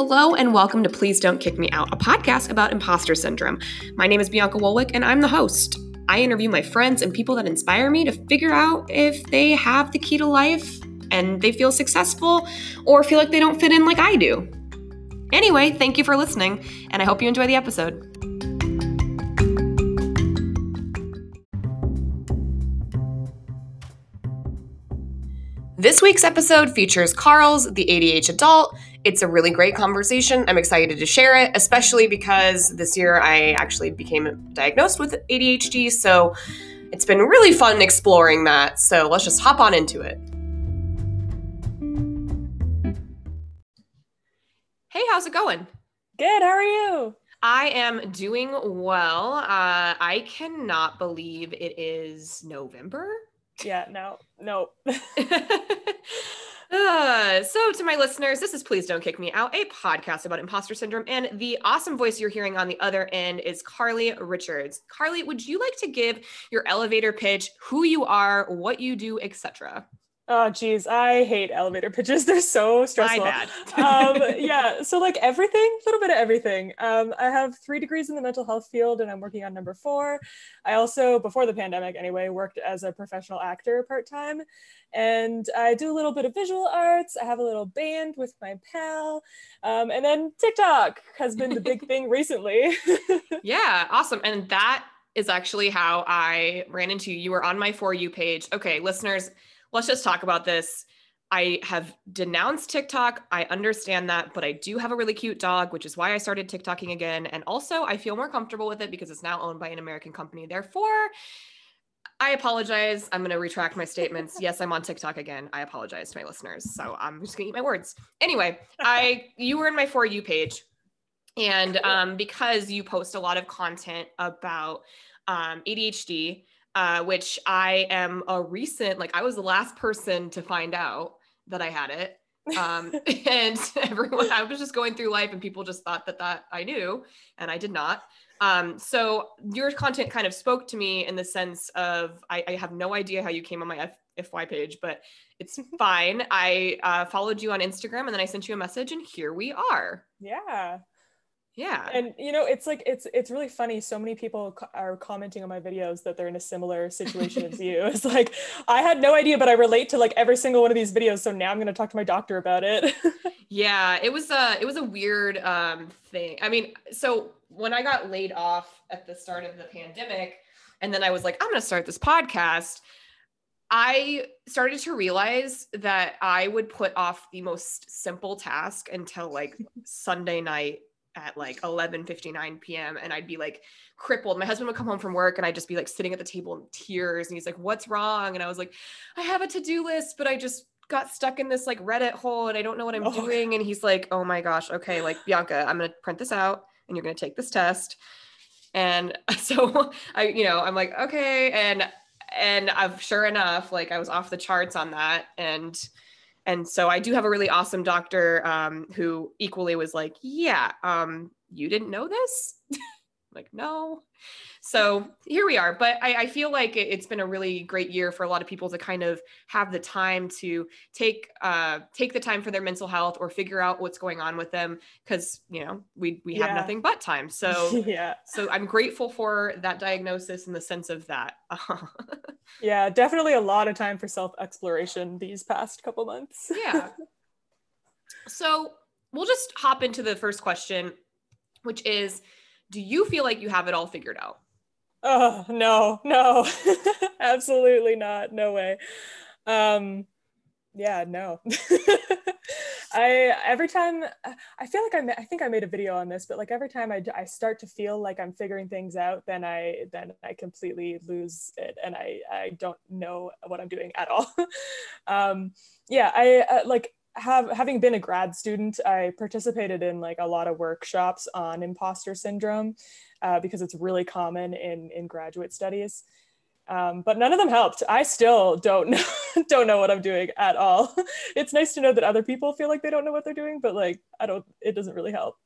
Hello and welcome to Please Don't Kick Me Out, a podcast about imposter syndrome. My name is Bianca Woolwick and I'm the host. I interview my friends and people that inspire me to figure out if they have the key to life and they feel successful or feel like they don't fit in like I do. Anyway, thank you for listening and I hope you enjoy the episode. This week's episode features Carl's, the ADH adult. It's a really great conversation. I'm excited to share it, especially because this year I actually became diagnosed with ADHD, so it's been really fun exploring that. So let's just hop on into it. Hey, how's it going? Good, how are you? I am doing well. I cannot believe it is November. Yeah, no. So to my listeners, this is Please Don't Kick Me Out, a podcast about imposter syndrome. And the awesome voice you're hearing on the other end is Carly Richards. Carly, would you like to give your elevator pitch, who you are, what you do, etc.? Oh, geez. I hate elevator pitches. They're so stressful. My bad. Yeah. So like everything, a little bit of everything. I have 3 degrees in the mental health field and I'm working on number 4. I also, before the pandemic anyway, worked as a professional actor part-time and I do a little bit of visual arts. I have a little band with my pal. And then TikTok has been the big thing recently. Yeah. Awesome. And that is actually how I ran into you. You were on my For You page. Okay, listeners, let's just talk about this. I have denounced TikTok. I understand that, but I do have a really cute dog, which is why I started TikToking again. And also I feel more comfortable with it because it's now owned by an American company. Therefore, I apologize. I'm going to retract my statements. Yes, I'm on TikTok again. I apologize to my listeners. So I'm just gonna eat my words. Anyway, you were in my For You page. And because you post a lot of content about ADHD, which I am a recent, like I was the last person to find out that I had it. And everyone, I was just going through life and people just thought that I knew and I did not. So your content kind of spoke to me in the sense of, I have no idea how you came on my FY page, but it's fine. I followed you on Instagram and then I sent you a message and here we are. Yeah. Yeah. And you know, it's like, it's really funny. So many people are commenting on my videos that they're in a similar situation as you. It's like, I had no idea, but I relate to like every single one of these videos. So now I'm going to talk to my doctor about it. Yeah. It was a weird thing. I mean, so when I got laid off at the start of the pandemic, and then I was like, I'm going to start this podcast. I started to realize that I would put off the most simple task until like Sunday night at like 11:59 p.m. and I'd be like crippled. My husband would come home from work and I'd just be like sitting at the table in tears and he's like, what's wrong? And I was like, I have a to-do list, but I just got stuck in this like Reddit hole and I don't know what I'm doing. And he's like, oh my gosh. Okay. Like Bianca, I'm going to print this out and you're going to take this test. And so I'm like, okay. And I've sure enough, like I was off the charts on that. And so I do have a really awesome doctor who equally was like, yeah, you didn't know this? Like, no. So here we are. But I feel like it's been a really great year for a lot of people to kind of have the time to take the time for their mental health or figure out what's going on with them. Cause we have nothing but time. So yeah. So I'm grateful for that diagnosis in the sense of that. Yeah, definitely a lot of time for self-exploration these past couple months. Yeah. So we'll just hop into the first question, which is, do you feel like you have it all figured out? Oh, no, absolutely not. No way. Yeah, no. I think I made a video on this, but like every time I start to feel like I'm figuring things out, then I completely lose it. And I don't know what I'm doing at all. Having been a grad student, I participated in like a lot of workshops on imposter syndrome because it's really common in graduate studies. But none of them helped. I still don't know what I'm doing at all. It's nice to know that other people feel like they don't know what they're doing, but like, it doesn't really help.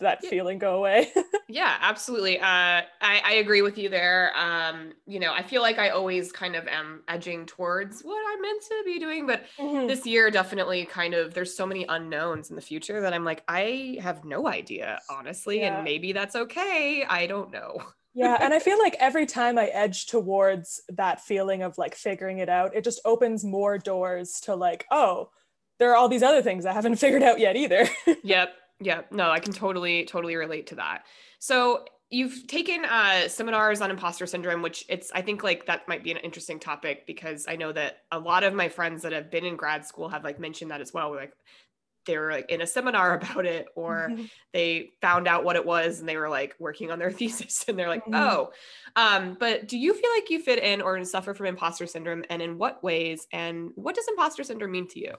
that feeling go away. Yeah, absolutely. I agree with you there. I feel like I always kind of am edging towards what I'm meant to be doing, but this year definitely kind of, there's so many unknowns in the future that I'm like, I have no idea, honestly. Yeah. And maybe that's okay. I don't know. Yeah. And I feel like every time I edge towards that feeling of like figuring it out, it just opens more doors to like, oh, there are all these other things I haven't figured out yet either. Yep. Yep. No, I can totally relate to that. So you've taken seminars on imposter syndrome, which I think like that might be an interesting topic, because I know that a lot of my friends that have been in grad school have like mentioned that as well. We're like, they were like in a seminar about it, or they found out what it was and they were like working on their thesis and they're like, oh, but do you feel like you fit in or suffer from imposter syndrome, and in what ways, and what does imposter syndrome mean to you?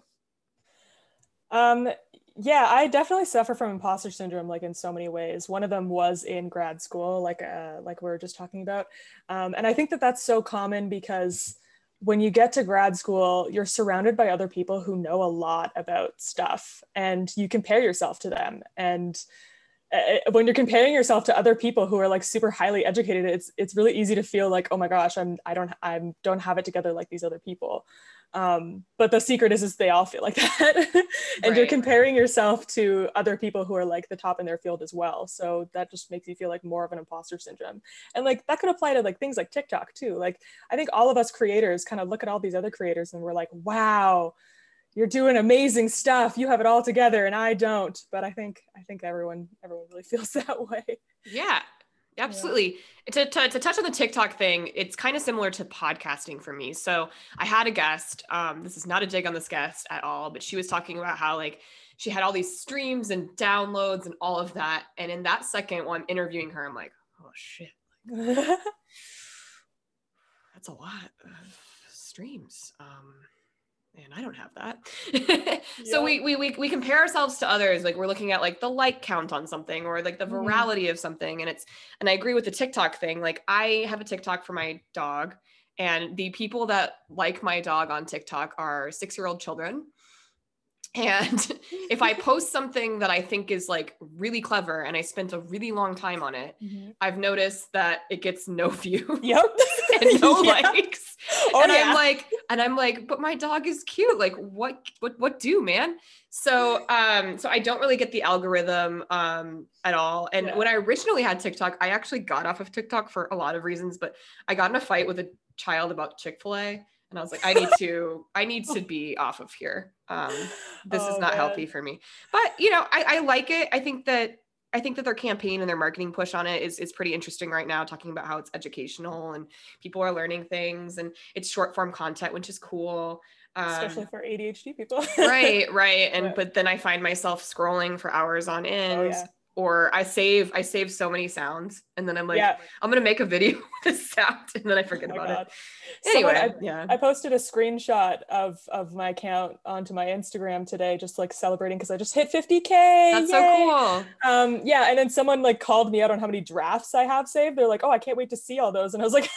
Yeah, I definitely suffer from imposter syndrome, like in so many ways. One of them was in grad school, like we were just talking about. And I think that that's so common because when you get to grad school, you're surrounded by other people who know a lot about stuff, and you compare yourself to them. And when you're comparing yourself to other people who are like super highly educated, it's really easy to feel like, oh my gosh, I don't have it together like these other people. But the secret is they all feel like that. And right, you're comparing yourself to other people who are like the top in their field as well. So that just makes you feel like more of an imposter syndrome. And like that could apply to like things like TikTok too. Like I think all of us creators kind of look at all these other creators and we're like, wow, you're doing amazing stuff. You have it all together and I don't. But I think everyone really feels that way. Yeah. Absolutely. Yeah. To touch on the TikTok thing, it's kind of similar to podcasting for me. So I had a guest, this is not a dig on this guest at all, but she was talking about how like she had all these streams and downloads and all of that. And in that second while I'm interviewing her, I'm like, oh shit, that's a lot of streams. And I don't have that. Yeah. So we compare ourselves to others. Like we're looking at like the like count on something or like the virality of something. And I agree with the TikTok thing. Like I have a TikTok for my dog, and the people that like my dog on TikTok are 6-year-old children. And if I post something that I think is like really clever and I spent a really long time on it, I've noticed that it gets no views. Yep. And no likes. Oh, and I'm like, but my dog is cute. Like what do, man? So I don't really get the algorithm at all. And when I originally had TikTok, I actually got off of TikTok for a lot of reasons, but I got in a fight with a child about Chick-fil-A. And I was like, I need to be off of here. This is not healthy for me. But you know, I like it. I think that their campaign and their marketing push on it is pretty interesting right now, talking about how it's educational and people are learning things and it's short form content, which is cool. Especially for ADHD people. Right. And but then I find myself scrolling for hours on end. Oh, yeah. Or I save so many sounds, and then I'm like, I'm going to make a video with a sound, and then I forget about it. Anyway, I posted a screenshot of my account onto my Instagram today, just like celebrating because I just hit 50K. That's so cool. And then someone like called me out on how many drafts I have saved. They're like, oh, I can't wait to see all those. And I was like,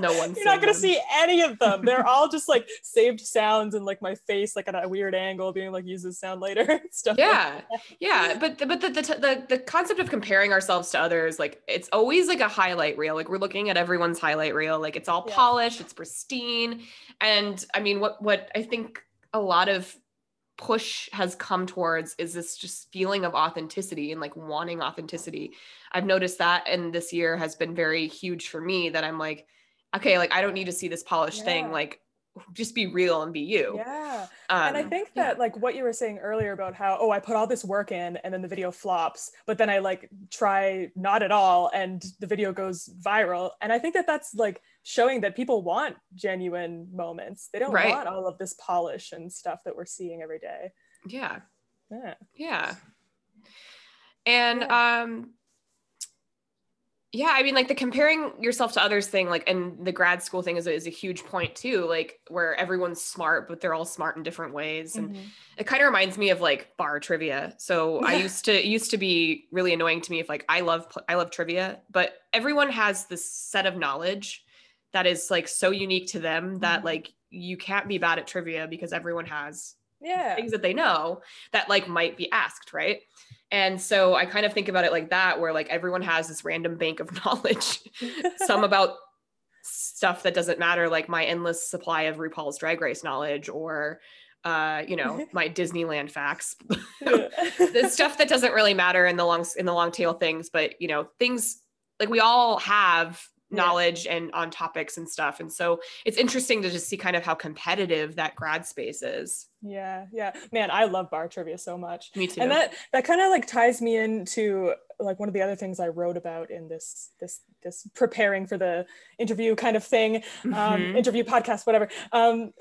no one. You're not going to see any of them. They're all just like saved sounds and like my face, like at a weird angle being like, use this sound later. Stuff. Yeah. Like yeah. But the concept of comparing ourselves to others, like it's always like a highlight reel. Like we're looking at everyone's highlight reel. Like it's all polished, it's pristine. And I mean, what I think a lot of push has come towards is this just feeling of authenticity and like wanting authenticity. I've noticed that, and this year has been very huge for me that I'm like, okay, like I don't need to see this polished thing. Like just be real and be you. Yeah. And I think that like what you were saying earlier about how, I put all this work in and then the video flops, but then I like try not at all and the video goes viral. And I think that that's like showing that people want genuine moments. They don't want all of this polish and stuff that we're seeing every day. Yeah. Yeah. Yeah. And, yeah, I mean, like the comparing yourself to others thing, like, and the grad school thing is a huge point too, like where everyone's smart, but they're all smart in different ways. And it kind of reminds me of like bar trivia. So I used to be really annoying to me if like, I love trivia, but everyone has this set of knowledge that is like so unique to them that like, you can't be bad at trivia because everyone has things that they know that like might be asked. Right. And so I kind of think about it like that, where like everyone has this random bank of knowledge, some about stuff that doesn't matter, like my endless supply of RuPaul's Drag Race knowledge, or you know, my Disneyland facts, the stuff that doesn't really matter in the long tail things, but you know, things like we all have knowledge and on topics and stuff. And so it's interesting to just see kind of how competitive that grad space is. Yeah. Yeah, man, I love bar trivia so much. Me too. And that kind of like ties me into like one of the other things I wrote about in this preparing for the interview kind of thing, interview podcast, whatever,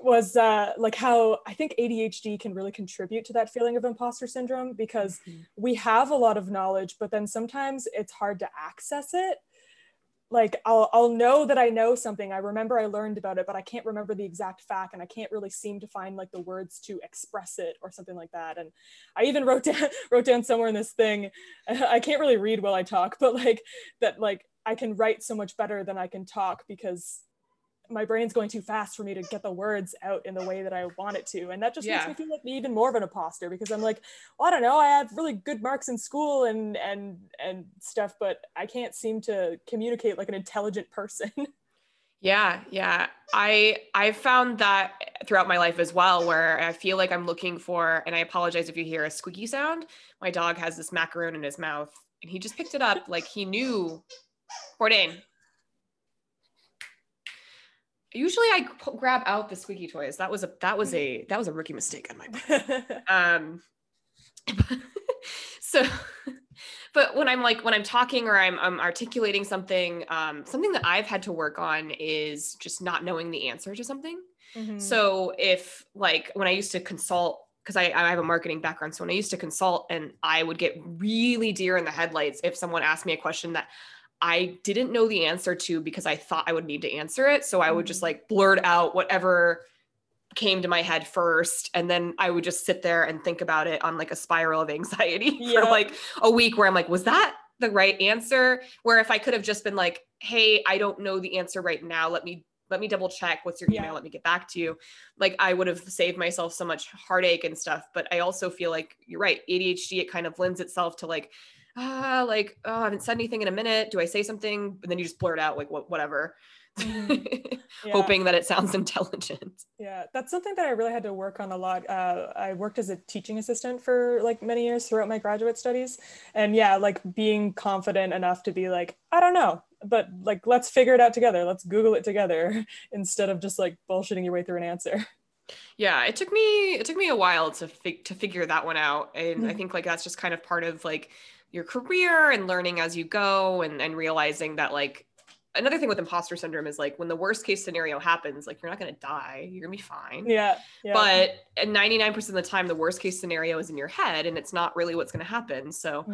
was like how I think ADHD can really contribute to that feeling of imposter syndrome, because we have a lot of knowledge, but then sometimes it's hard to access it. Like I'll know that I know something. I remember I learned about it, but I can't remember the exact fact, and I can't really seem to find like the words to express it or something like that. And I even wrote down somewhere in this thing, I can't really read while I talk, but like that, like I can write so much better than I can talk because my brain's going too fast for me to get the words out in the way that I want it to. And that just makes me feel like even more of an imposter, because I'm like, well, I don't know, I had really good marks in school and stuff, but I can't seem to communicate like an intelligent person. Yeah. Yeah. I found that throughout my life as well, where I feel like I'm looking for, and I apologize if you hear a squeaky sound, my dog has this macaroon in his mouth and he just picked it up. Like he knew, Bourdain. Usually I grab out the squeaky toys. That was a rookie mistake on my part. But when I'm talking or I'm articulating something, something that I've had to work on is just not knowing the answer to something. Mm-hmm. So if like when I used to consult, because I have a marketing background. So when I used to consult, and I would get really deer in the headlights if someone asked me a question that I didn't know the answer to, because I thought I would need to answer it. So I would just like blurt out whatever came to my head first. And then I would just sit there and think about it on like a spiral of anxiety for like a week, where I'm like, was that the right answer? Where if I could have just been like, hey, I don't know the answer right now. Let me double check. What's your email? Let me get back to you. Like I would have saved myself so much heartache and stuff. But I also feel like you're right. ADHD, it kind of lends itself to like, oh, I haven't said anything in a minute. Do I say something? And then you just blurt out like whatever, hoping that it sounds intelligent. Yeah. That's something that I really had to work on a lot. I worked as a teaching assistant for like many years throughout my graduate studies. And yeah, like being confident enough to be like, I don't know, but like, let's figure it out together. Let's Google it together instead of just like bullshitting your way through an answer. Yeah. It took me a while to figure that one out. And I think like, that's just kind of part of like your career and learning as you go, and realizing that like another thing with imposter syndrome is like when the worst case scenario happens, like you're not going to die, you're gonna be fine. Yeah. But 99% of the time, the worst case scenario is in your head and it's not really what's going to happen. So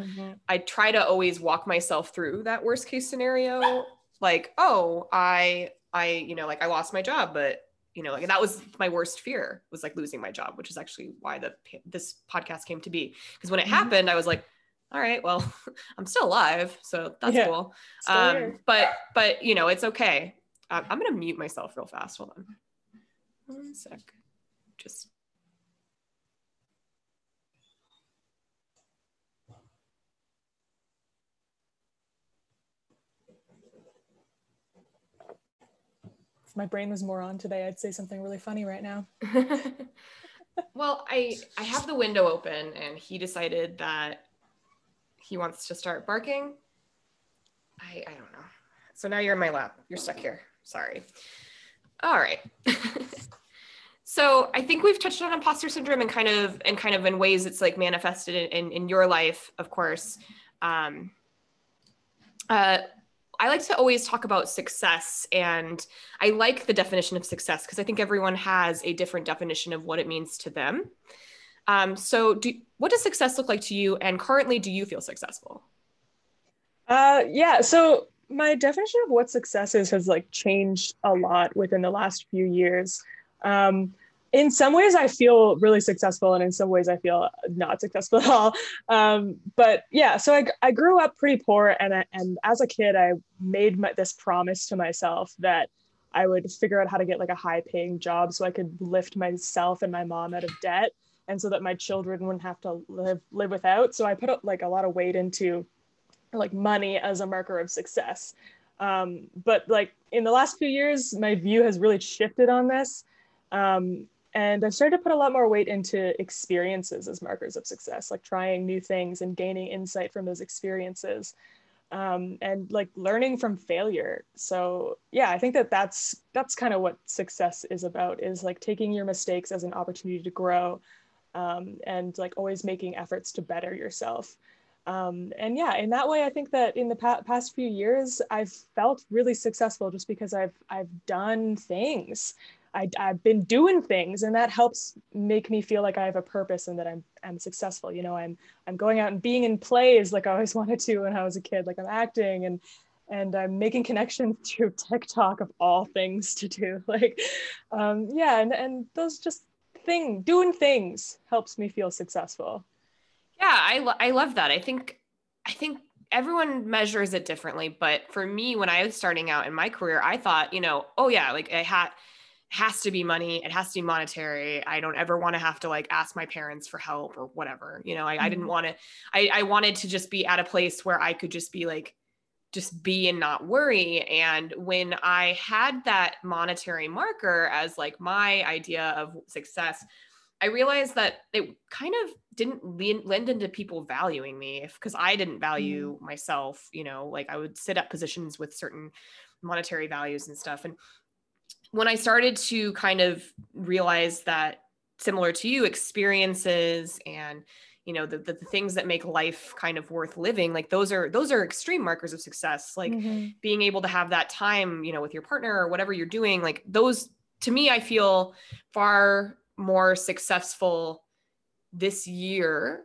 I try to always walk myself through that worst case scenario. Like, oh, I, you know, like I lost my job, but you know, like that was my worst fear, was like losing my job, which is actually why this podcast came to be. Cause when it happened, I was like, all right, well, I'm still alive, so that's cool. But you know, it's okay. I'm gonna mute myself real fast. Hold on, one sec. Just if my brain was more on today, I'd say something really funny right now. Well, I have the window open, and he decided that he wants to start barking. I don't know. So now you're in my lap. You're stuck here. Sorry. All right. So I think we've touched on imposter syndrome and kind of in ways it's like manifested in your life, of course. I like to always talk about success, and I like the definition of success because I think everyone has a different definition of what it means to them. What does success look like to you? And currently, do you feel successful? Yeah. So my definition of what success is has like changed a lot within the last few years. In some ways I feel really successful, and in some ways I feel not successful at all. But yeah, so I grew up pretty poor, and as a kid, I made this promise to myself that I would figure out how to get like a high paying job so I could lift myself and my mom out of debt. and so that my children wouldn't have to live without. So I put up like a lot of weight into like money as a marker of success. But like in the last few years, my view has really shifted on this. And I've started to put a lot more weight into experiences as markers of success, like trying new things and gaining insight from those experiences, and like learning from failure. So yeah, I think that that's kind of what success is about, is like taking your mistakes as an opportunity to grow, and like always making efforts to better yourself. And yeah, in that way, I think that in the past few years, I've felt really successful just because I've done things. I've been doing things, and that helps make me feel like I have a purpose and that I'm successful. You know, I'm going out and being in plays like I always wanted to when I was a kid, like I'm acting and I'm making connections through TikTok of all things to do. Like, yeah, and those just doing things helps me feel successful. Yeah, I love that. I think everyone measures it differently, but for me, when I was starting out in my career, I thought, you know, oh yeah, like it has to be money. It has to be monetary. I don't ever want to have to like ask my parents for help or whatever. You know, I didn't want to, I wanted to just be at a place where I could just be like, just be and not worry. And when I had that monetary marker as like my idea of success, I realized that it kind of didn't lend into people valuing me, because I didn't value myself, you know, like I would sit at positions with certain monetary values and stuff. And when I started to kind of realize that, similar to you, experiences and, you know, the things that make life kind of worth living, like those are extreme markers of success, like being able to have that time, you know, with your partner or whatever you're doing, like those, to me, I feel far more successful this year,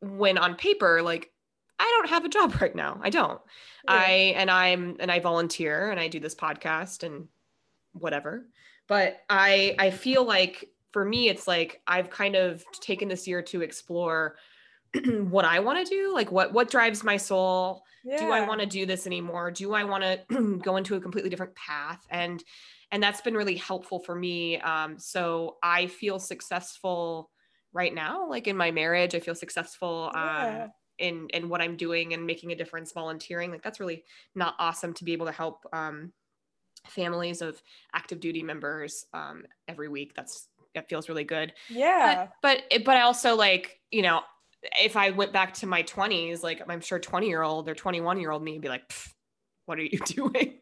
when on paper, like I don't have a job right now. I don't. Yeah. I volunteer and I do this podcast and whatever. But I feel like for me, it's like I've kind of taken this year to explore what I want to do, like what drives my soul. Yeah. Do I want to do this anymore? Do I want to go into a completely different path? And that's been really helpful for me. So I feel successful right now, like in my marriage, I feel successful in what I'm doing and making a difference, volunteering. Like that's really not awesome to be able to help families of active duty members every week. That feels really good. Yeah. But I also, like, you know, if I went back to my 20s, like I'm sure 20-year-old or 21-year-old me would be like, what are you doing?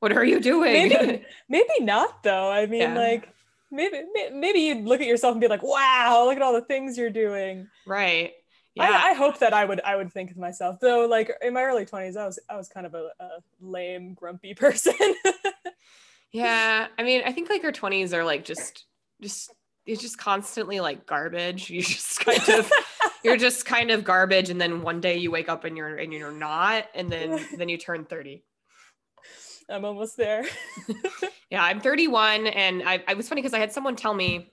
What are you doing? Maybe not though. I mean, yeah. Like maybe you'd look at yourself and be like, wow, look at all the things you're doing. Right. Yeah. I hope that I would think of myself though. Like in my early 20s, I was kind of a lame, grumpy person. Yeah. I mean, I think like our 20s are like, just, it's just constantly like garbage. You're just kind of garbage. And then one day you wake up and you're not. And then you turn 30. I'm almost there. Yeah, I'm 31. And I was funny because I had someone tell me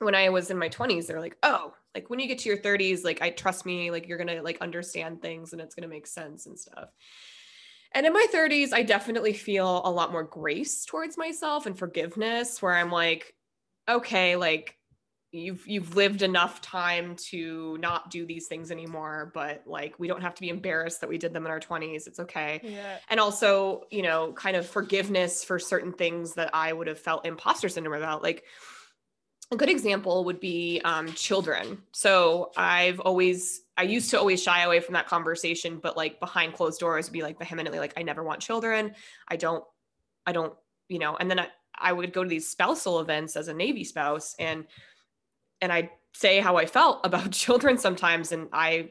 when I was in my 20s, they're like, oh, like when you get to your 30s, like I trust me, like you're going to like understand things and it's going to make sense and stuff. And in my 30s, I definitely feel a lot more grace towards myself and forgiveness, where I'm like, okay, like you've lived enough time to not do these things anymore, but like we don't have to be embarrassed that we did them in our 20s. It's okay. Yeah. And also, you know, kind of forgiveness for certain things that I would have felt imposter syndrome about. Like a good example would be children. So I used to always shy away from that conversation, but like behind closed doors would be like vehemently like, I never want children. I don't, you know. And then I would go to these spousal events as a Navy spouse, and I'd say how I felt about children sometimes. And I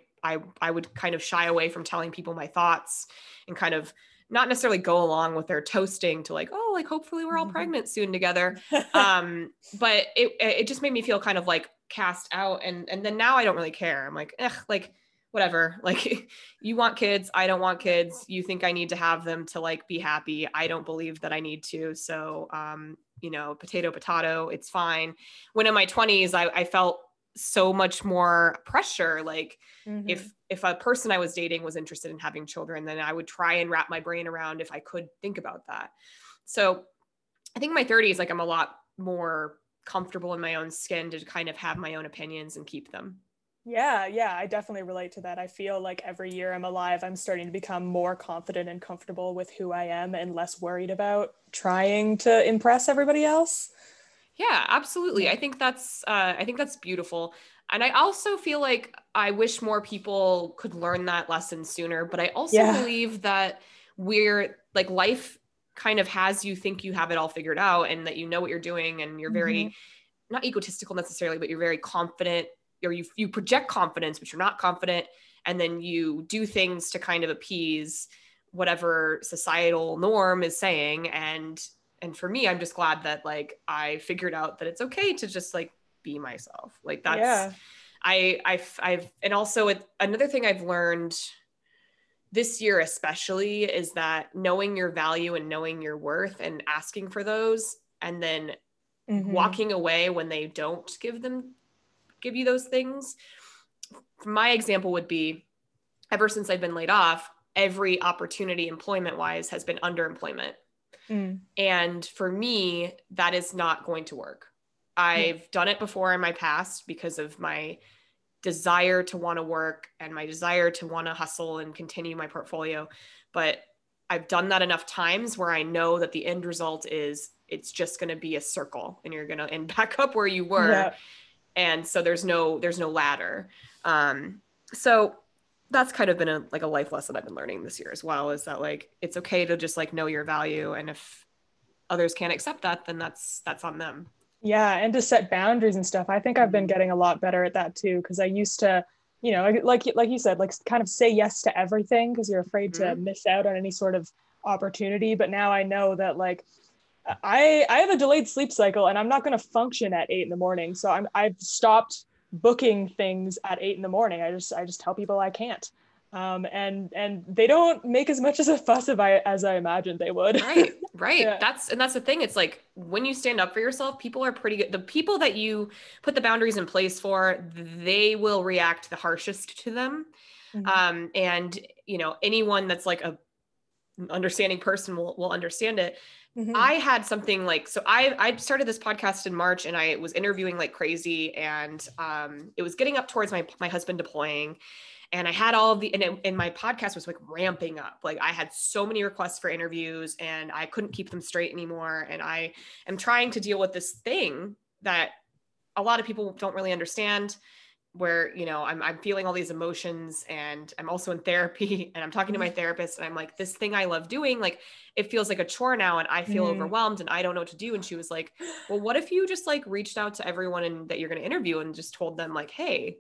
would kind of shy away from telling people my thoughts and kind of not necessarily go along with their toasting to like, oh, like, hopefully we're all pregnant soon together. But it just made me feel kind of like cast out. And then now I don't really care. I'm like, like whatever, like you want kids. I don't want kids. You think I need to have them to like be happy. I don't believe that I need to. So, you know, potato, potato, it's fine. When in my 20s, I felt so much more pressure. Like if a person I was dating was interested in having children, then I would try and wrap my brain around if I could think about that. So I think my 30s, like I'm a lot more comfortable in my own skin to kind of have my own opinions and keep them. Yeah, I definitely relate to that. I feel like every year I'm alive, I'm starting to become more confident and comfortable with who I am and less worried about trying to impress everybody else. Yeah, absolutely. I think that's beautiful. And I also feel like I wish more people could learn that lesson sooner, but I also believe that we're like, life kind of has you think you have it all figured out and that you know what you're doing, and you're very not egotistical necessarily, but you're very confident, or you project confidence, but you're not confident. And then you do things to kind of appease whatever societal norm is saying. And for me, I'm just glad that like I figured out that it's okay to just like be myself. Like that's, I've, and also another thing I've learned this year especially is that knowing your value and knowing your worth and asking for those, and then walking away when they don't give you those things. My example would be, ever since I've been laid off, every opportunity employment wise has been underemployment. And for me, that is not going to work. I've done it before in my past because of my desire to want to work and my desire to want to hustle and continue my portfolio. But I've done that enough times where I know that the end result is it's just going to be a circle and you're going to end back up where you were. Yeah. And so there's no ladder. So that's kind of been a life lesson I've been learning this year as well, is that like, it's okay to just like know your value. And if others can't accept that, then that's on them. Yeah. And to set boundaries and stuff. I think I've been getting a lot better at that too. Cause I used to, you know, like you said, like kind of say yes to everything cause you're afraid to miss out on any sort of opportunity. But now I know that like, I have a delayed sleep cycle and I'm not going to function at 8 a.m. So I've stopped booking things at 8 a.m. I just tell people I can't. And they don't make as much as a fuss as I imagined they would. Right. Yeah. That's the thing. It's like, when you stand up for yourself, people are pretty good. The people that you put the boundaries in place for, they will react the harshest to them. And you know, anyone that's like a understanding person will understand it. I had something like, so I started this podcast in March and I was interviewing like crazy, and it was getting up towards my husband deploying, and I had and my podcast was like ramping up. Like I had so many requests for interviews and I couldn't keep them straight anymore. And I am trying to deal with this thing that a lot of people don't really understand, where, you know, I'm feeling all these emotions and I'm also in therapy and I'm talking to my therapist and I'm like, this thing I love doing, like, it feels like a chore now and I feel overwhelmed and I don't know what to do. And she was like, well, what if you just like reached out to everyone that you're going to interview and just told them like, hey,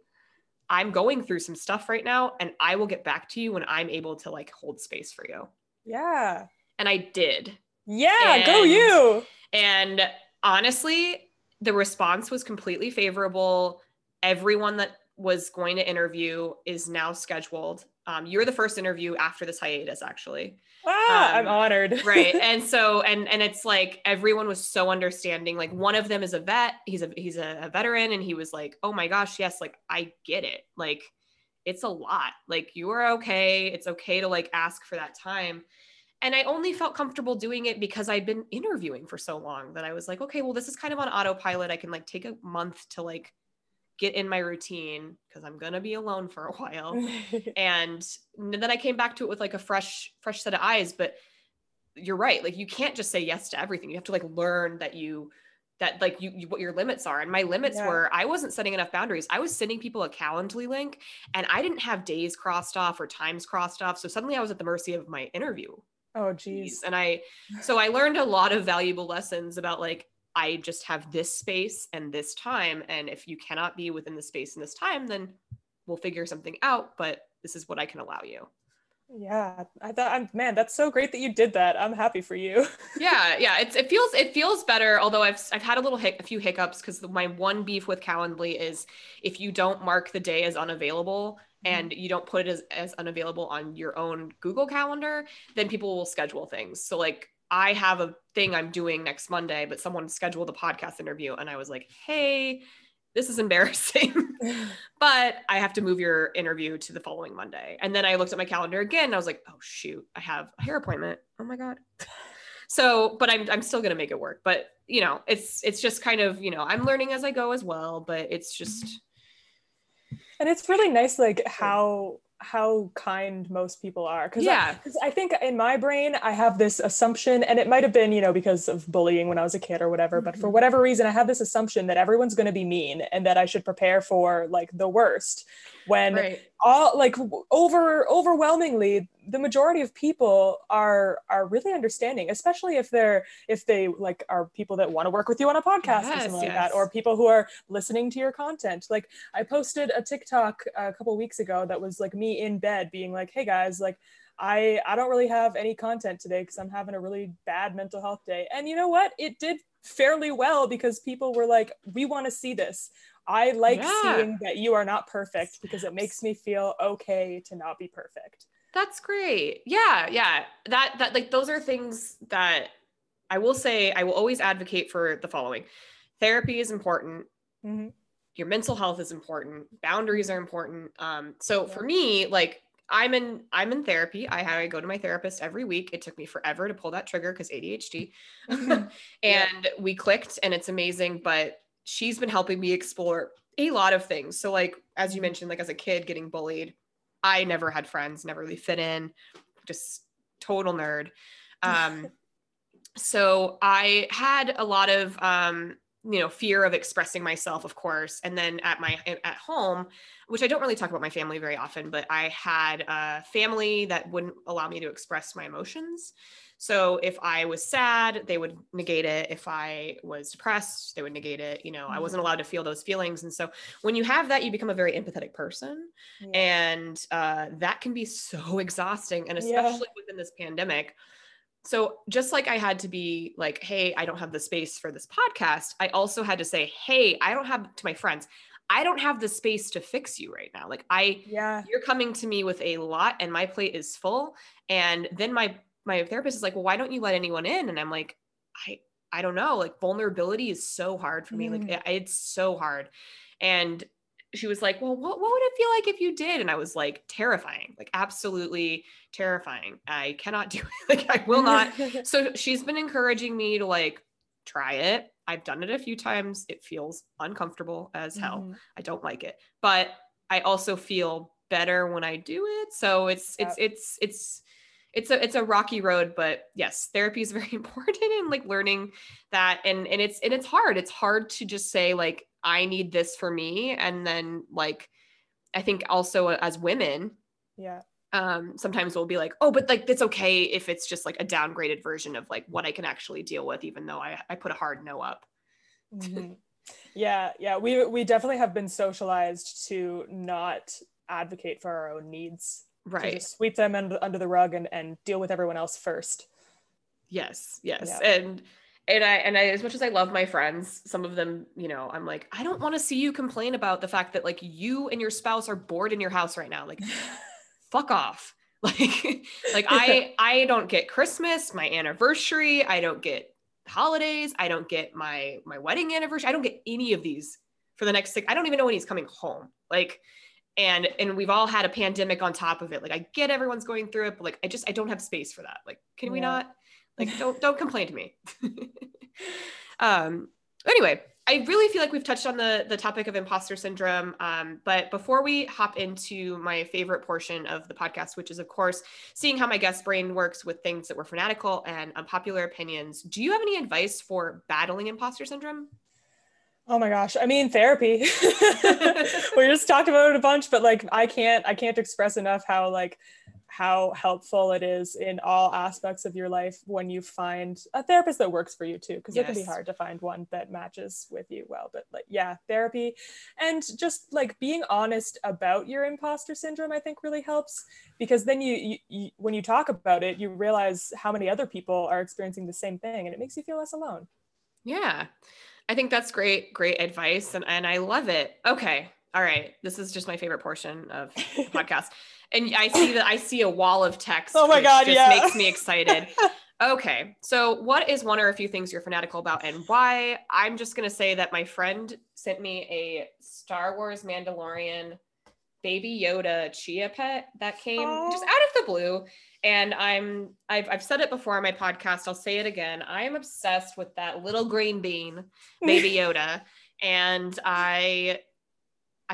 I'm going through some stuff right now and I will get back to you when I'm able to like hold space for you. Yeah. And I did. Yeah. And, go you. And honestly, the response was completely favorable. Everyone that was going to interview is now scheduled. You're the first interview after this hiatus, actually. Wow, I'm honored. Right. And so, and it's like, everyone was so understanding. Like one of them is a vet, he's a veteran. And he was like, oh my gosh, yes. Like I get it. Like it's a lot, like you are okay. It's okay to like ask for that time. And I only felt comfortable doing it because I'd been interviewing for so long that I was like, okay, well, this is kind of on autopilot. I can like take a month to like get in my routine because I'm going to be alone for a while. And then I came back to it with like a fresh set of eyes, but you're right. Like you can't just say yes to everything. You have to like learn that what your limits are. And my limits were, I wasn't setting enough boundaries. I was sending people a Calendly link and I didn't have days crossed off or times crossed off. So suddenly I was at the mercy of my interview. Oh geez. And I learned a lot of valuable lessons about like, I just have this space and this time. And if you cannot be within the space and this time, then we'll figure something out, but this is what I can allow you. Yeah. Man, that's so great that you did that. I'm happy for you. Yeah. It feels better. Although I've had a few hiccups because my one beef with Calendly is if you don't mark the day as unavailable and you don't put it as unavailable on your own Google Calendar, then people will schedule things. So like, I have a thing I'm doing next Monday, but someone scheduled a podcast interview and I was like, hey, this is embarrassing, but I have to move your interview to the following Monday. And then I looked at my calendar again and I was like, oh shoot, I have a hair appointment. Oh my God. So, but I'm still going to make it work, but you know, it's just kind of, you know, I'm learning as I go as well, but it's just. And it's really nice, like how kind most people are. Cause yeah. I think in my brain, I have this assumption, and it might've been, you know, because of bullying when I was a kid or whatever, mm-hmm. but for whatever reason, I have this assumption that everyone's going to be mean and that I should prepare for like the worst, when right. all like overwhelmingly the majority of people are really understanding, especially if they like are people that want to work with you on a podcast or something like that, or people who are listening to your content. Like I posted a TikTok a couple weeks ago that was like me in bed being like, hey guys, like I don't really have any content today because I'm having a really bad mental health day. And you know what? It did fairly well because people were like, we want to see this. I like seeing that you are not perfect because it makes me feel okay to not be perfect. That's great. Yeah. Yeah. That like, those are things that I will say, I will always advocate for the following. Therapy is important. Mm-hmm. Your mental health is important. Boundaries are important. So for me, like I'm in therapy. I go to my therapist every week. It took me forever to pull that trigger because ADHD mm-hmm. and we clicked and it's amazing, but she's been helping me explore a lot of things. So like, as you mentioned, like as a kid getting bullied, I never had friends, never really fit in, just total nerd. So I had a lot of, you know, fear of expressing myself, of course. And then at home, which I don't really talk about my family very often, but I had a family that wouldn't allow me to express my emotions. So if I was sad, they would negate it. If I was depressed, they would negate it. You know, I wasn't allowed to feel those feelings. And so when you have that, you become a very empathetic person. Yeah. And that can be so exhausting. And especially within this pandemic. So just like I had to be like, hey, I don't have the space for this podcast. I also had to say, hey, to my friends, I don't have the space to fix you right now. Like you're coming to me with a lot and my plate is full. And then my therapist is like, well, why don't you let anyone in? And I'm like, I don't know. Like vulnerability is so hard for me. Like it's so hard. And she was like, well, what would it feel like if you did? And I was like, terrifying, like absolutely terrifying. I cannot do it. Like I will not. So she's been encouraging me to like, try it. I've done it a few times. It feels uncomfortable as hell. Mm-hmm. I don't like it, but I also feel better when I do it. So it's a rocky road, but yes, therapy is very important and like learning that. And it's hard. It's hard to just say like, I need this for me. And then like, I think also as women, sometimes we'll be like, oh, but like, it's okay if it's just like a downgraded version of like what I can actually deal with, even though I put a hard no up. Mm-hmm. Yeah. We definitely have been socialized to not advocate for our own needs. Right. Just sweep them under the rug and deal with everyone else first. Yes. Yeah. And I, as much as I love my friends, some of them, you know, I'm like, I don't want to see you complain about the fact that like you and your spouse are bored in your house right now. Like, fuck off. Like I don't get Christmas, my anniversary. I don't get holidays. I don't get my wedding anniversary. I don't get any of these for the next 6. I don't even know when he's coming home. Like, and we've all had a pandemic on top of it. Like I get everyone's going through it, but like, I don't have space for that. Like, can we not, like, don't complain to me. Anyway, I really feel like we've touched on the topic of imposter syndrome. But before we hop into my favorite portion of the podcast, which is of course, seeing how my guest brain works with things that were fanatical and unpopular opinions. Do you have any advice for battling imposter syndrome? Oh my gosh. I mean, therapy. We just talked about it a bunch, but like, I can't express enough how helpful it is in all aspects of your life when you find a therapist that works for you too. Cause it can be hard to find one that matches with you well, but like, yeah, therapy and just like being honest about your imposter syndrome, I think really helps because then you when you talk about it, you realize how many other people are experiencing the same thing and it makes you feel less alone. Yeah. I think that's great advice. And I love it. Okay. All right. This is just my favorite portion of the podcast. And I see a wall of text. Oh my God. Just makes me excited. Okay. So what is one or a few things you're fanatical about and why? I'm just going to say that my friend sent me a Star Wars Mandalorian Baby Yoda chia pet that came just out of the blue. And I've said it before on my podcast, I'll say it again. I am obsessed with that little green bean, Baby Yoda. And I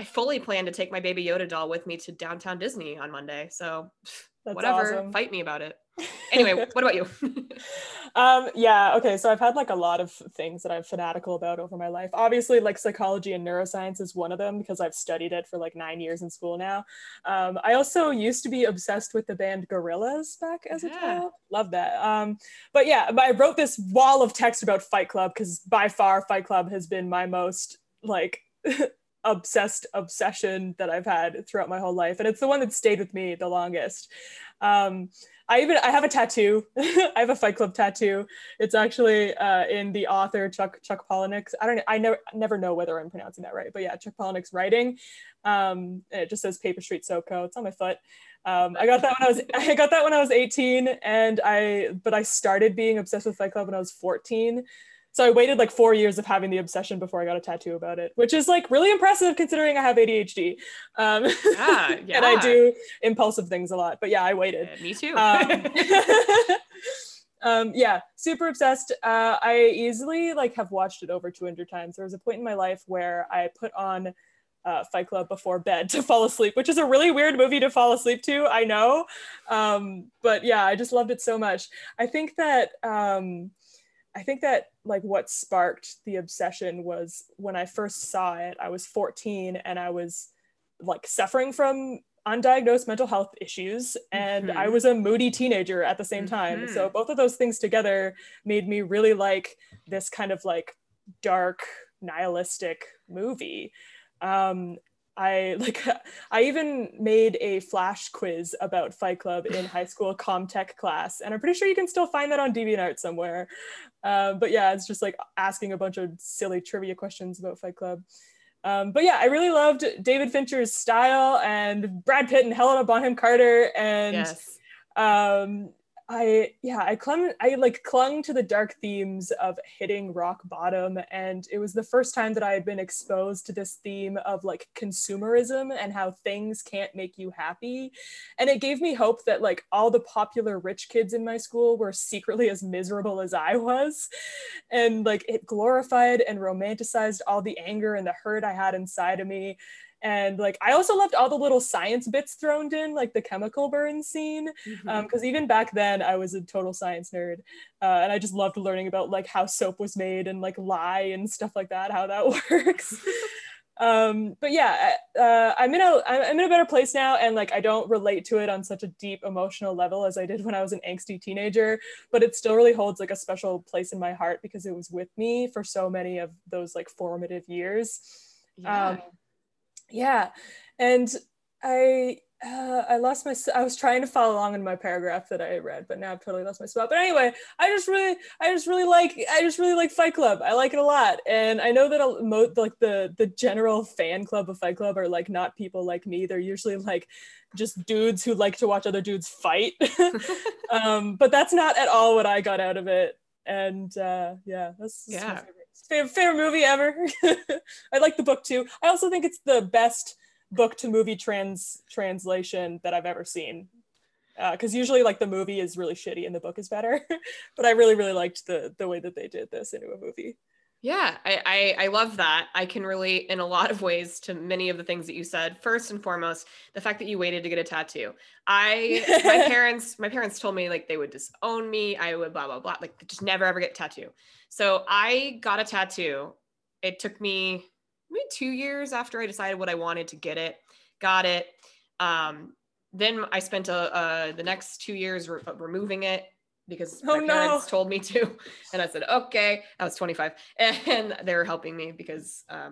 fully plan to take my Baby Yoda doll with me to downtown Disney on Monday. So that's whatever, awesome. Fight me about it. Anyway, what about you? Yeah, okay, so I've had like a lot of things that I'm fanatical about over my life. Obviously, like psychology and neuroscience is one of them because I've studied it for like 9 years in school now. I also used to be obsessed with the band Gorillaz back as a child. Love that. But yeah, I wrote this wall of text about Fight Club because by far Fight Club has been my most like obsession that I've had throughout my whole life, and it's the one that stayed with me the longest. I have a tattoo. I have a Fight Club tattoo. It's actually in the author Chuck Palahniuk's, I never know whether I'm pronouncing that right, but yeah, Chuck Palahniuk's writing. And it just says Paper Street SoCo. It's on my foot. I got that when I was 18, and I started being obsessed with Fight Club when I was 14. So I waited like 4 years of having the obsession before I got a tattoo about it, which is like really impressive considering I have ADHD. Yeah. And I do impulsive things a lot, but yeah, I waited. Me too. Yeah, super obsessed. I easily like have watched it over 200 times. There was a point in my life where I put on Fight Club before bed to fall asleep, which is a really weird movie to fall asleep to, I know. But yeah, I just loved it so much. I think that like what sparked the obsession was when I first saw it, I was 14 and I was like suffering from undiagnosed mental health issues. And I was a moody teenager at the same time. So both of those things together made me really like this kind of like dark, nihilistic movie. I even made a flash quiz about Fight Club in high school comm tech class, and I'm pretty sure you can still find that on DeviantArt somewhere. But yeah, it's just like asking a bunch of silly trivia questions about Fight Club. But yeah, I really loved David Fincher's style and Brad Pitt and Helena Bonham Carter, and I clung to the dark themes of hitting rock bottom, and it was the first time that I had been exposed to this theme of like consumerism and how things can't make you happy. And it gave me hope that like all the popular rich kids in my school were secretly as miserable as I was. And like it glorified and romanticized all the anger and the hurt I had inside of me. And like, I also loved all the little science bits thrown in, like the chemical burn scene. Because even back then I was a total science nerd. And I just loved learning about like how soap was made and like lye and stuff like that, how that works. But yeah, I'm in a better place now. And like, I don't relate to it on such a deep emotional level as I did when I was an angsty teenager, but it still really holds like a special place in my heart because it was with me for so many of those like formative years. Yeah, and I lost my, I was trying to follow along in my paragraph that I read, but now I've totally lost my spot. But anyway, I just really like Fight Club. I like it a lot, and I know that the general fan club of Fight Club are like not people like me. They're usually like just dudes who like to watch other dudes fight. But that's not at all what I got out of it. And that's my favorite movie ever. I like the book too. I also think it's the best book to movie translation that I've ever seen, because usually like the movie is really shitty and the book is better. But I really liked the way that they did this into a movie. Yeah, I love that. I can relate in a lot of ways to many of the things that you said. First and foremost, the fact that you waited to get a tattoo. My parents told me like they would disown me. I would blah, blah, blah, like just never ever get a tattoo. So I got a tattoo. It took me maybe 2 years after I decided what I wanted to get it, got it. Then I spent the next 2 years removing it, because my parents told me to, and I said okay. I was 25 and they were helping me because a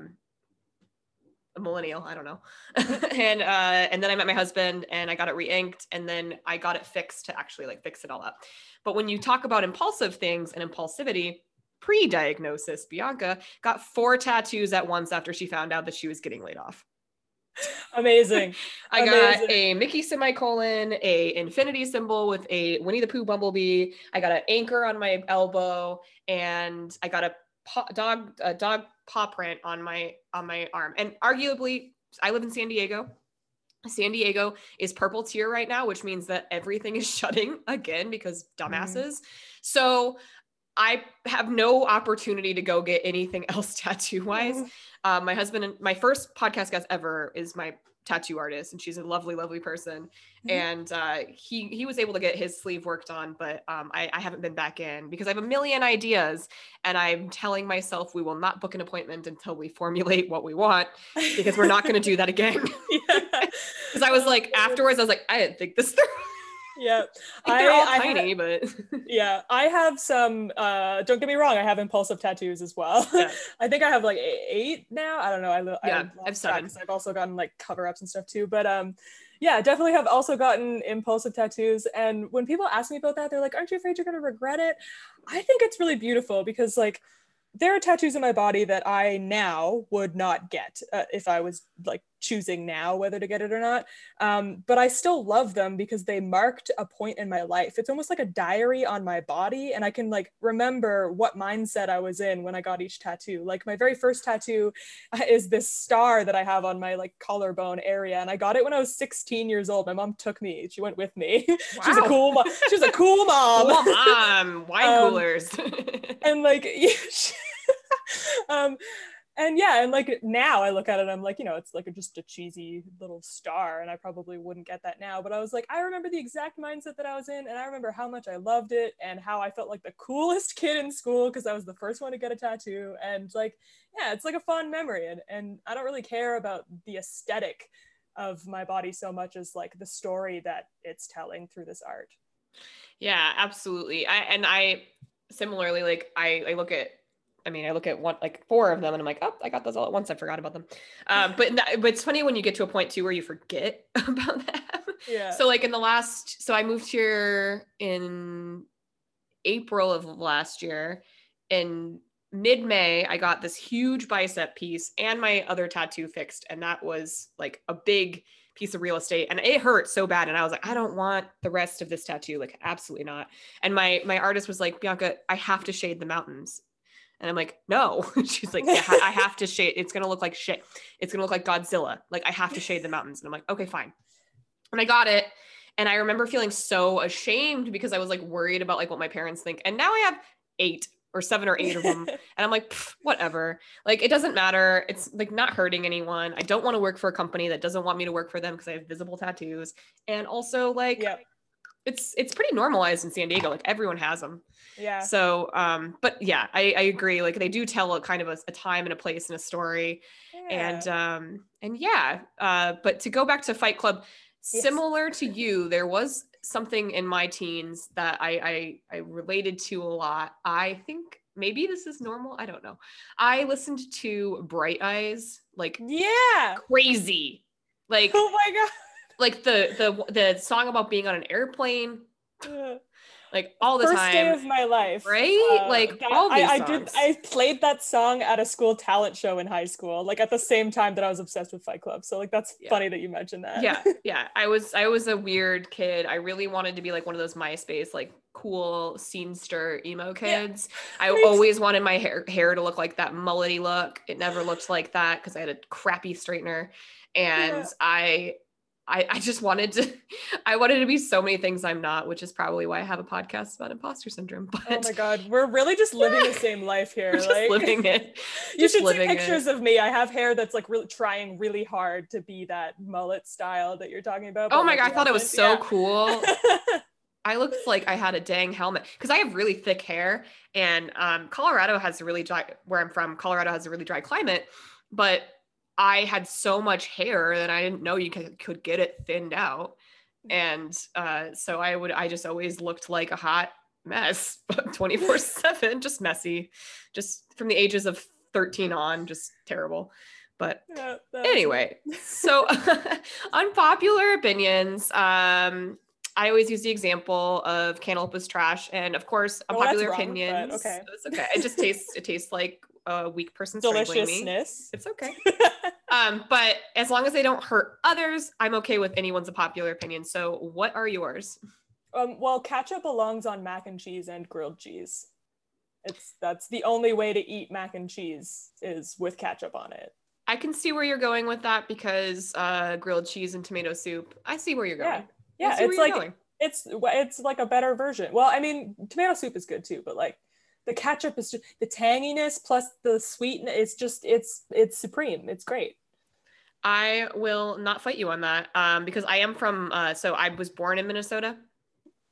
millennial, I don't know. And then I met my husband and I got it re-inked, and then I got it fixed to actually like fix it all up. But when you talk about impulsive things and impulsivity, pre-diagnosis, Bianca got 4 tattoos at once after she found out that she was getting laid off. Amazing. I got a Mickey semicolon, a infinity symbol with a Winnie the Pooh bumblebee. I got an anchor on my elbow, and I got a dog paw print on my arm. And arguably, I live in San Diego. San Diego is purple tier right now, which means that everything is shutting again because dumbasses. So I have no opportunity to go get anything else tattoo wise. My husband and my first podcast guest ever is my tattoo artist, and she's a lovely, lovely person. And he was able to get his sleeve worked on, but I haven't been back in because I have a million ideas, and I'm telling myself we will not book an appointment until we formulate what we want, because we're not going to do that again. Because I was like, afterwards, I was like, I didn't think this through. I have some, don't get me wrong, I have impulsive tattoos as well. I think I have like 8 now, I don't know. I've 7. I've also gotten like cover-ups and stuff too, but yeah, definitely have also gotten impulsive tattoos. And when people ask me about that, they're like, aren't you afraid you're gonna regret it? I think it's really beautiful, because like there are tattoos in my body that I now would not get if I was like choosing now whether to get it or not. But I still love them because they marked a point in my life. It's almost like a diary on my body, and I can like remember what mindset I was in when I got each tattoo. Like my very first tattoo is this star that I have on my like collarbone area, and I got it when I was 16 years old. My mom took me, she went with me. Wow. She was a cool mom. She was a cool mom. Cool mom. Wine coolers. And like and yeah, and like now I look at it and I'm like, you know, it's like just a cheesy little star, and I probably wouldn't get that now, but I was like, I remember the exact mindset that I was in, and I remember how much I loved it and how I felt like the coolest kid in school because I was the first one to get a tattoo. And like, yeah, it's like a fond memory, and I don't really care about the aesthetic of my body so much as like the story that it's telling through this art. Yeah, absolutely. I similarly, like I look at, I mean, I look at one, like 4 of them, and I'm like, oh, I got those all at once. I forgot about them. But it's funny when you get to a point too where you forget about them. Yeah. So like so I moved here in April of last year. In mid-May, I got this huge bicep piece and my other tattoo fixed. And that was like a big piece of real estate, and it hurt so bad, and I was like, I don't want the rest of this tattoo, like absolutely not. And my artist was like, Bianca, I have to shade the mountains. And I'm like, no. She's like, yeah, I have to shade, it's gonna look like shit, it's gonna look like Godzilla, like I have to shade the mountains. And I'm like, okay, fine. And I got it, and I remember feeling so ashamed because I was like worried about like what my parents think. And now I have 7 or 8 of them, and I'm like, whatever, like it doesn't matter, it's like not hurting anyone. I don't want to work for a company that doesn't want me to work for them because I have visible tattoos. And also like, it's pretty normalized in San Diego, like everyone has them. Yeah. So but yeah, I agree, like they do tell a kind of a time and a place and a story. Yeah. And yeah, but to go back to Fight Club, similar to you, there was something in my teens that I related to a lot. I think maybe this is normal, I don't know. I listened to Bright Eyes, like crazy, like oh my god, like the song about being on an airplane, like all the first time. First day of my life, right? Like that, all these songs. I played that song at a school talent show in high school, like at the same time that I was obsessed with Fight Club. So like that's funny that you mentioned that. Yeah, yeah. I was a weird kid. I really wanted to be like one of those MySpace like cool scenester emo kids. Yeah. I always wanted my hair to look like that mullety look. It never looked like that because I had a crappy straightener, and I just wanted to be so many things I'm not, which is probably why I have a podcast about imposter syndrome. But oh my God, we're really just living the same life here. We're just like living it. Just you should see pictures of me. I have hair that's like really trying really hard to be that mullet style that you're talking about. Oh my God, I thought it was so cool. I looked like I had a dang helmet because I have really thick hair, and Colorado has a really dry, where I'm from, Colorado has a really dry climate, but I had so much hair that I didn't know you could get it thinned out. And so I just always looked like a hot mess, 24/7, just messy, just from the ages of 13 on, just terrible. But anyway, so unpopular opinions. I always use the example of cantaloupe is trash. And of course, unpopular opinions. Okay. So it's okay. It tastes like a weak person strangling me. It's okay. But as long as they don't hurt others, I'm okay with anyone's unpopular opinion. So what are yours? Well, ketchup belongs on mac and cheese and grilled cheese. That's the only way to eat mac and cheese is with ketchup on it. I can see where you're going with that because grilled cheese and tomato soup. I see where you're going. Yeah, yeah, it's like going. It's like a better version. Well, I mean, tomato soup is good too, but like the ketchup is just, the tanginess plus the sweetness. It's just it's supreme. It's great. I will not fight you on that because I am from. So I was born in Minnesota.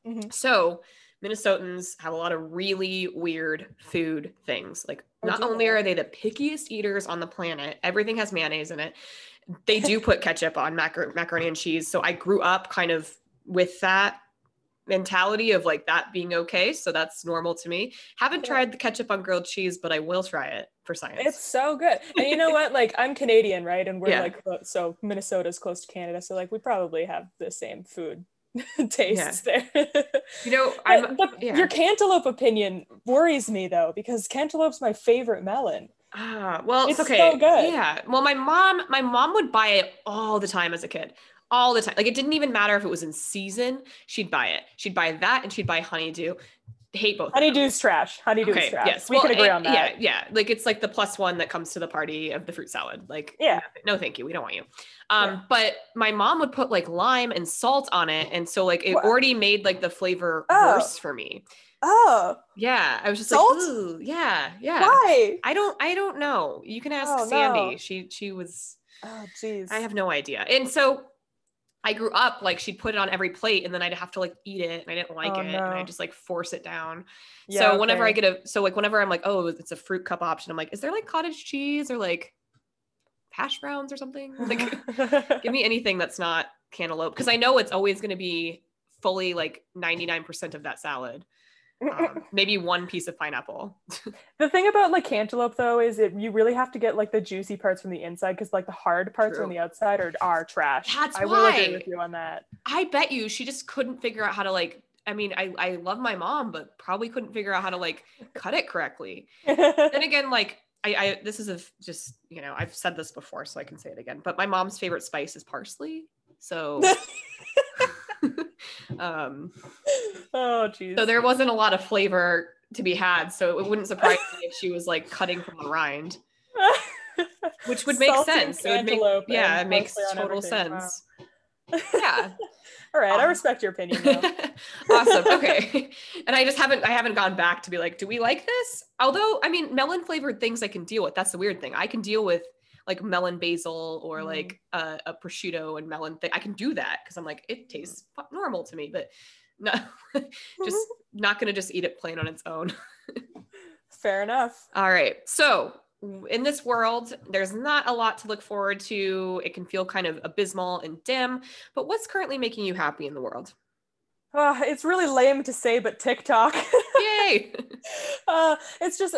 Mm-hmm. So Minnesotans have a lot of really weird food things. Like not only are they the pickiest eaters on the planet, everything has mayonnaise in it. They do put ketchup on macaroni and cheese. So I grew up kind of with that mentality of like that being okay. So that's normal to me. Haven't tried the ketchup on grilled cheese, but I will try it for science. It's so good. And you know what? Like I'm Canadian, right? And we're like, so Minnesota's close to Canada. So like we probably have the same food tastes there. You know, but your cantaloupe opinion worries me though, because cantaloupe's my favorite melon. Well, it's okay. So good. Yeah. Well, my mom would buy it all the time as a kid. All the time. Like it didn't even matter if it was in season, she'd buy it. She'd buy that and she'd buy honeydew. Hate both. Honeydew's trash. Honeydew's trash. Yes. We can agree on that. Yeah, yeah. Like it's like the plus one that comes to the party of the fruit salad. Like no thank you. We don't want you. But my mom would put like lime and salt on it. And so like it already made like the flavor worse for me. Oh. Yeah. I was just salt? Like, ooh, yeah, yeah. Why? I don't know. You can ask Sandy. No. She was geez. I have no idea. And so I grew up like she'd put it on every plate and then I'd have to like eat it and I didn't like it and I just like force it down. Yeah, so whenever I get whenever I'm like, oh, it's a fruit cup option. I'm like, is there like cottage cheese or like hash browns or something? Like give me anything that's not cantaloupe. Cause I know it's always going to be fully like 99% of that salad. Maybe one piece of pineapple. The thing about like cantaloupe though is you really have to get like the juicy parts from the inside because like the hard parts on the outside are trash. That's I will agree with you on that. I bet you she just couldn't figure out how to like, I mean, I love my mom, but probably couldn't figure out how to like cut it correctly. Then again, like I this is just, you know, I've said this before so I can say it again, but my mom's favorite spice is parsley. So oh geez. So there wasn't a lot of flavor to be had, so it wouldn't surprise me if she was like cutting from the rind, which would make sense. It would make, it makes total sense. Wow. Yeah. All right, I respect your opinion though. Awesome. Okay. And I haven't gone back to be like, do we like this? Although I mean, melon flavored things I can deal with. That's the weird thing. I can deal with like melon basil or like a prosciutto and melon thing. I can do that because I'm like, it tastes normal to me, but no, just not going to just eat it plain on its own. Fair enough. All right. So in this world, there's not a lot to look forward to. It can feel kind of abysmal and dim, but what's currently making you happy in the world? It's really lame to say, but TikTok. Yay! It's just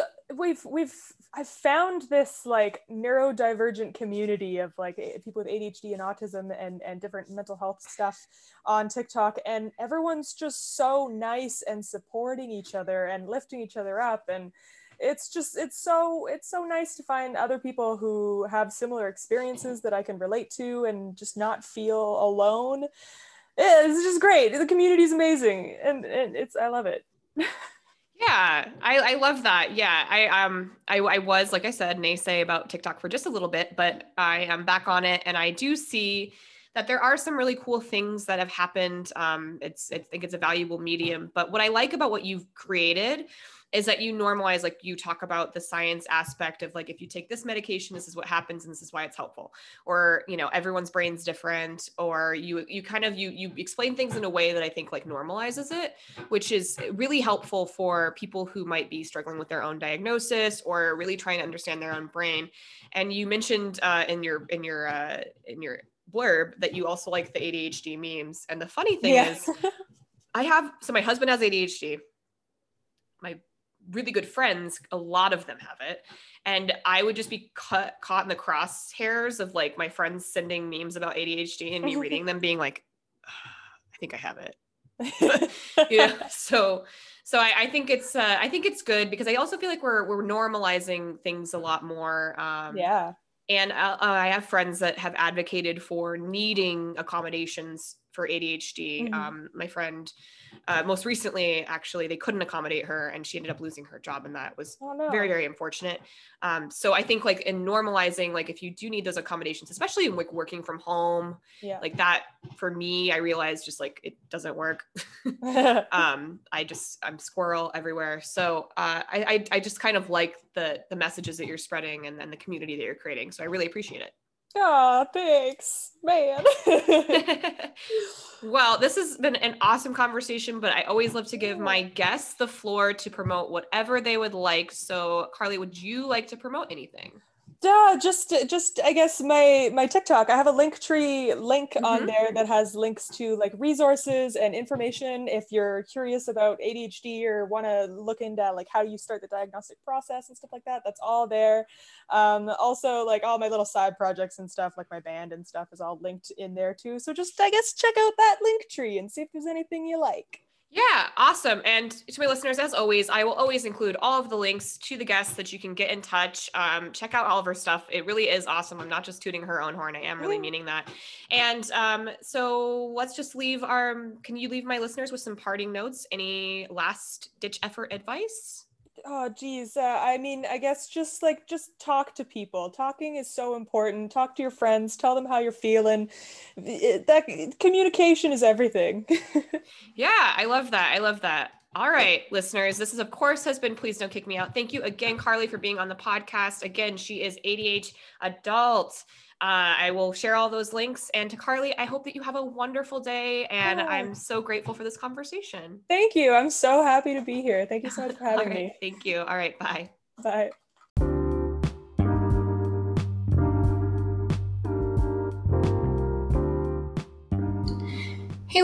I've found this like neurodivergent community of like people with ADHD and autism and different mental health stuff on TikTok, and everyone's just so nice and supporting each other and lifting each other up, and it's so nice to find other people who have similar experiences that I can relate to and just not feel alone. It's just great. The community is amazing, and I love it. Yeah, I love that. Yeah, I was, like I said, naysay about TikTok for just a little bit, but I am back on it, and I do see that there are some really cool things that have happened. I think it's a valuable medium. But what I like about what you've created is that you normalize, like you talk about the science aspect of like, if you take this medication, this is what happens and this is why it's helpful, or, you know, everyone's brain's different, or you explain things in a way that I think like normalizes it, which is really helpful for people who might be struggling with their own diagnosis or really trying to understand their own brain. And you mentioned in your blurb that you also like the ADHD memes. And the funny thing is my husband has ADHD. My really good friends, a lot of them have it. And I would just be caught in the crosshairs of like my friends sending memes about ADHD and me reading them being like, I think I have it. Yeah. So I think it's good because I also feel like we're normalizing things a lot more. And I have friends that have advocated for needing accommodations for ADHD. Mm-hmm. My friend, most recently, actually, they couldn't accommodate her and she ended up losing her job. And that was very, very unfortunate. So I think like in normalizing, like if you do need those accommodations, especially in like working from home, like that for me, I realized just like, it doesn't work. I'm squirrel everywhere. So I just kind of like the messages that you're spreading and then the community that you're creating. So I really appreciate it. Oh, thanks, man. Well, this has been an awesome conversation, but I always love to give my guests the floor to promote whatever they would like. So Carly, would you like to promote anything? Yeah, just I guess my TikTok. I have a Linktree link on there that has links to like resources and information if you're curious about ADHD or want to look into like how you start the diagnostic process and stuff like that. That's all there. Also, like all my little side projects and stuff, like my band and stuff, is all linked in there too. So just I guess check out that Linktree and see if there's anything you like. Yeah, awesome. And to my listeners, as always, I will always include all of the links to the guests that you can get in touch. Check out all of her stuff. It really is awesome. I'm not just tooting her own horn. I am really meaning that. And so let's just leave can you leave my listeners with some parting notes? Any last ditch effort advice? Oh, geez. I mean, I guess just talk to people. Talking is so important. Talk to your friends. Tell them how you're feeling. Communication is everything. Yeah, I love that. I love that. All right, listeners, this is, of course, has been Please Don't Kick Me Out. Thank you again, Carly, for being on the podcast. Again, she is ADH adult. I will share all those links. And to Carly, I hope that you have a wonderful day. And I'm so grateful for this conversation. Thank you. I'm so happy to be here. Thank you so much for having me. Thank you. All right. Bye. Bye. Hey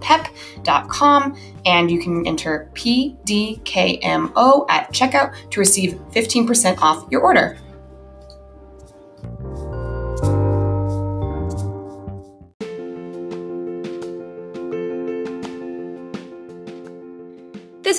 pep.com, and you can enter PDKMO at checkout to receive 15% off your order. This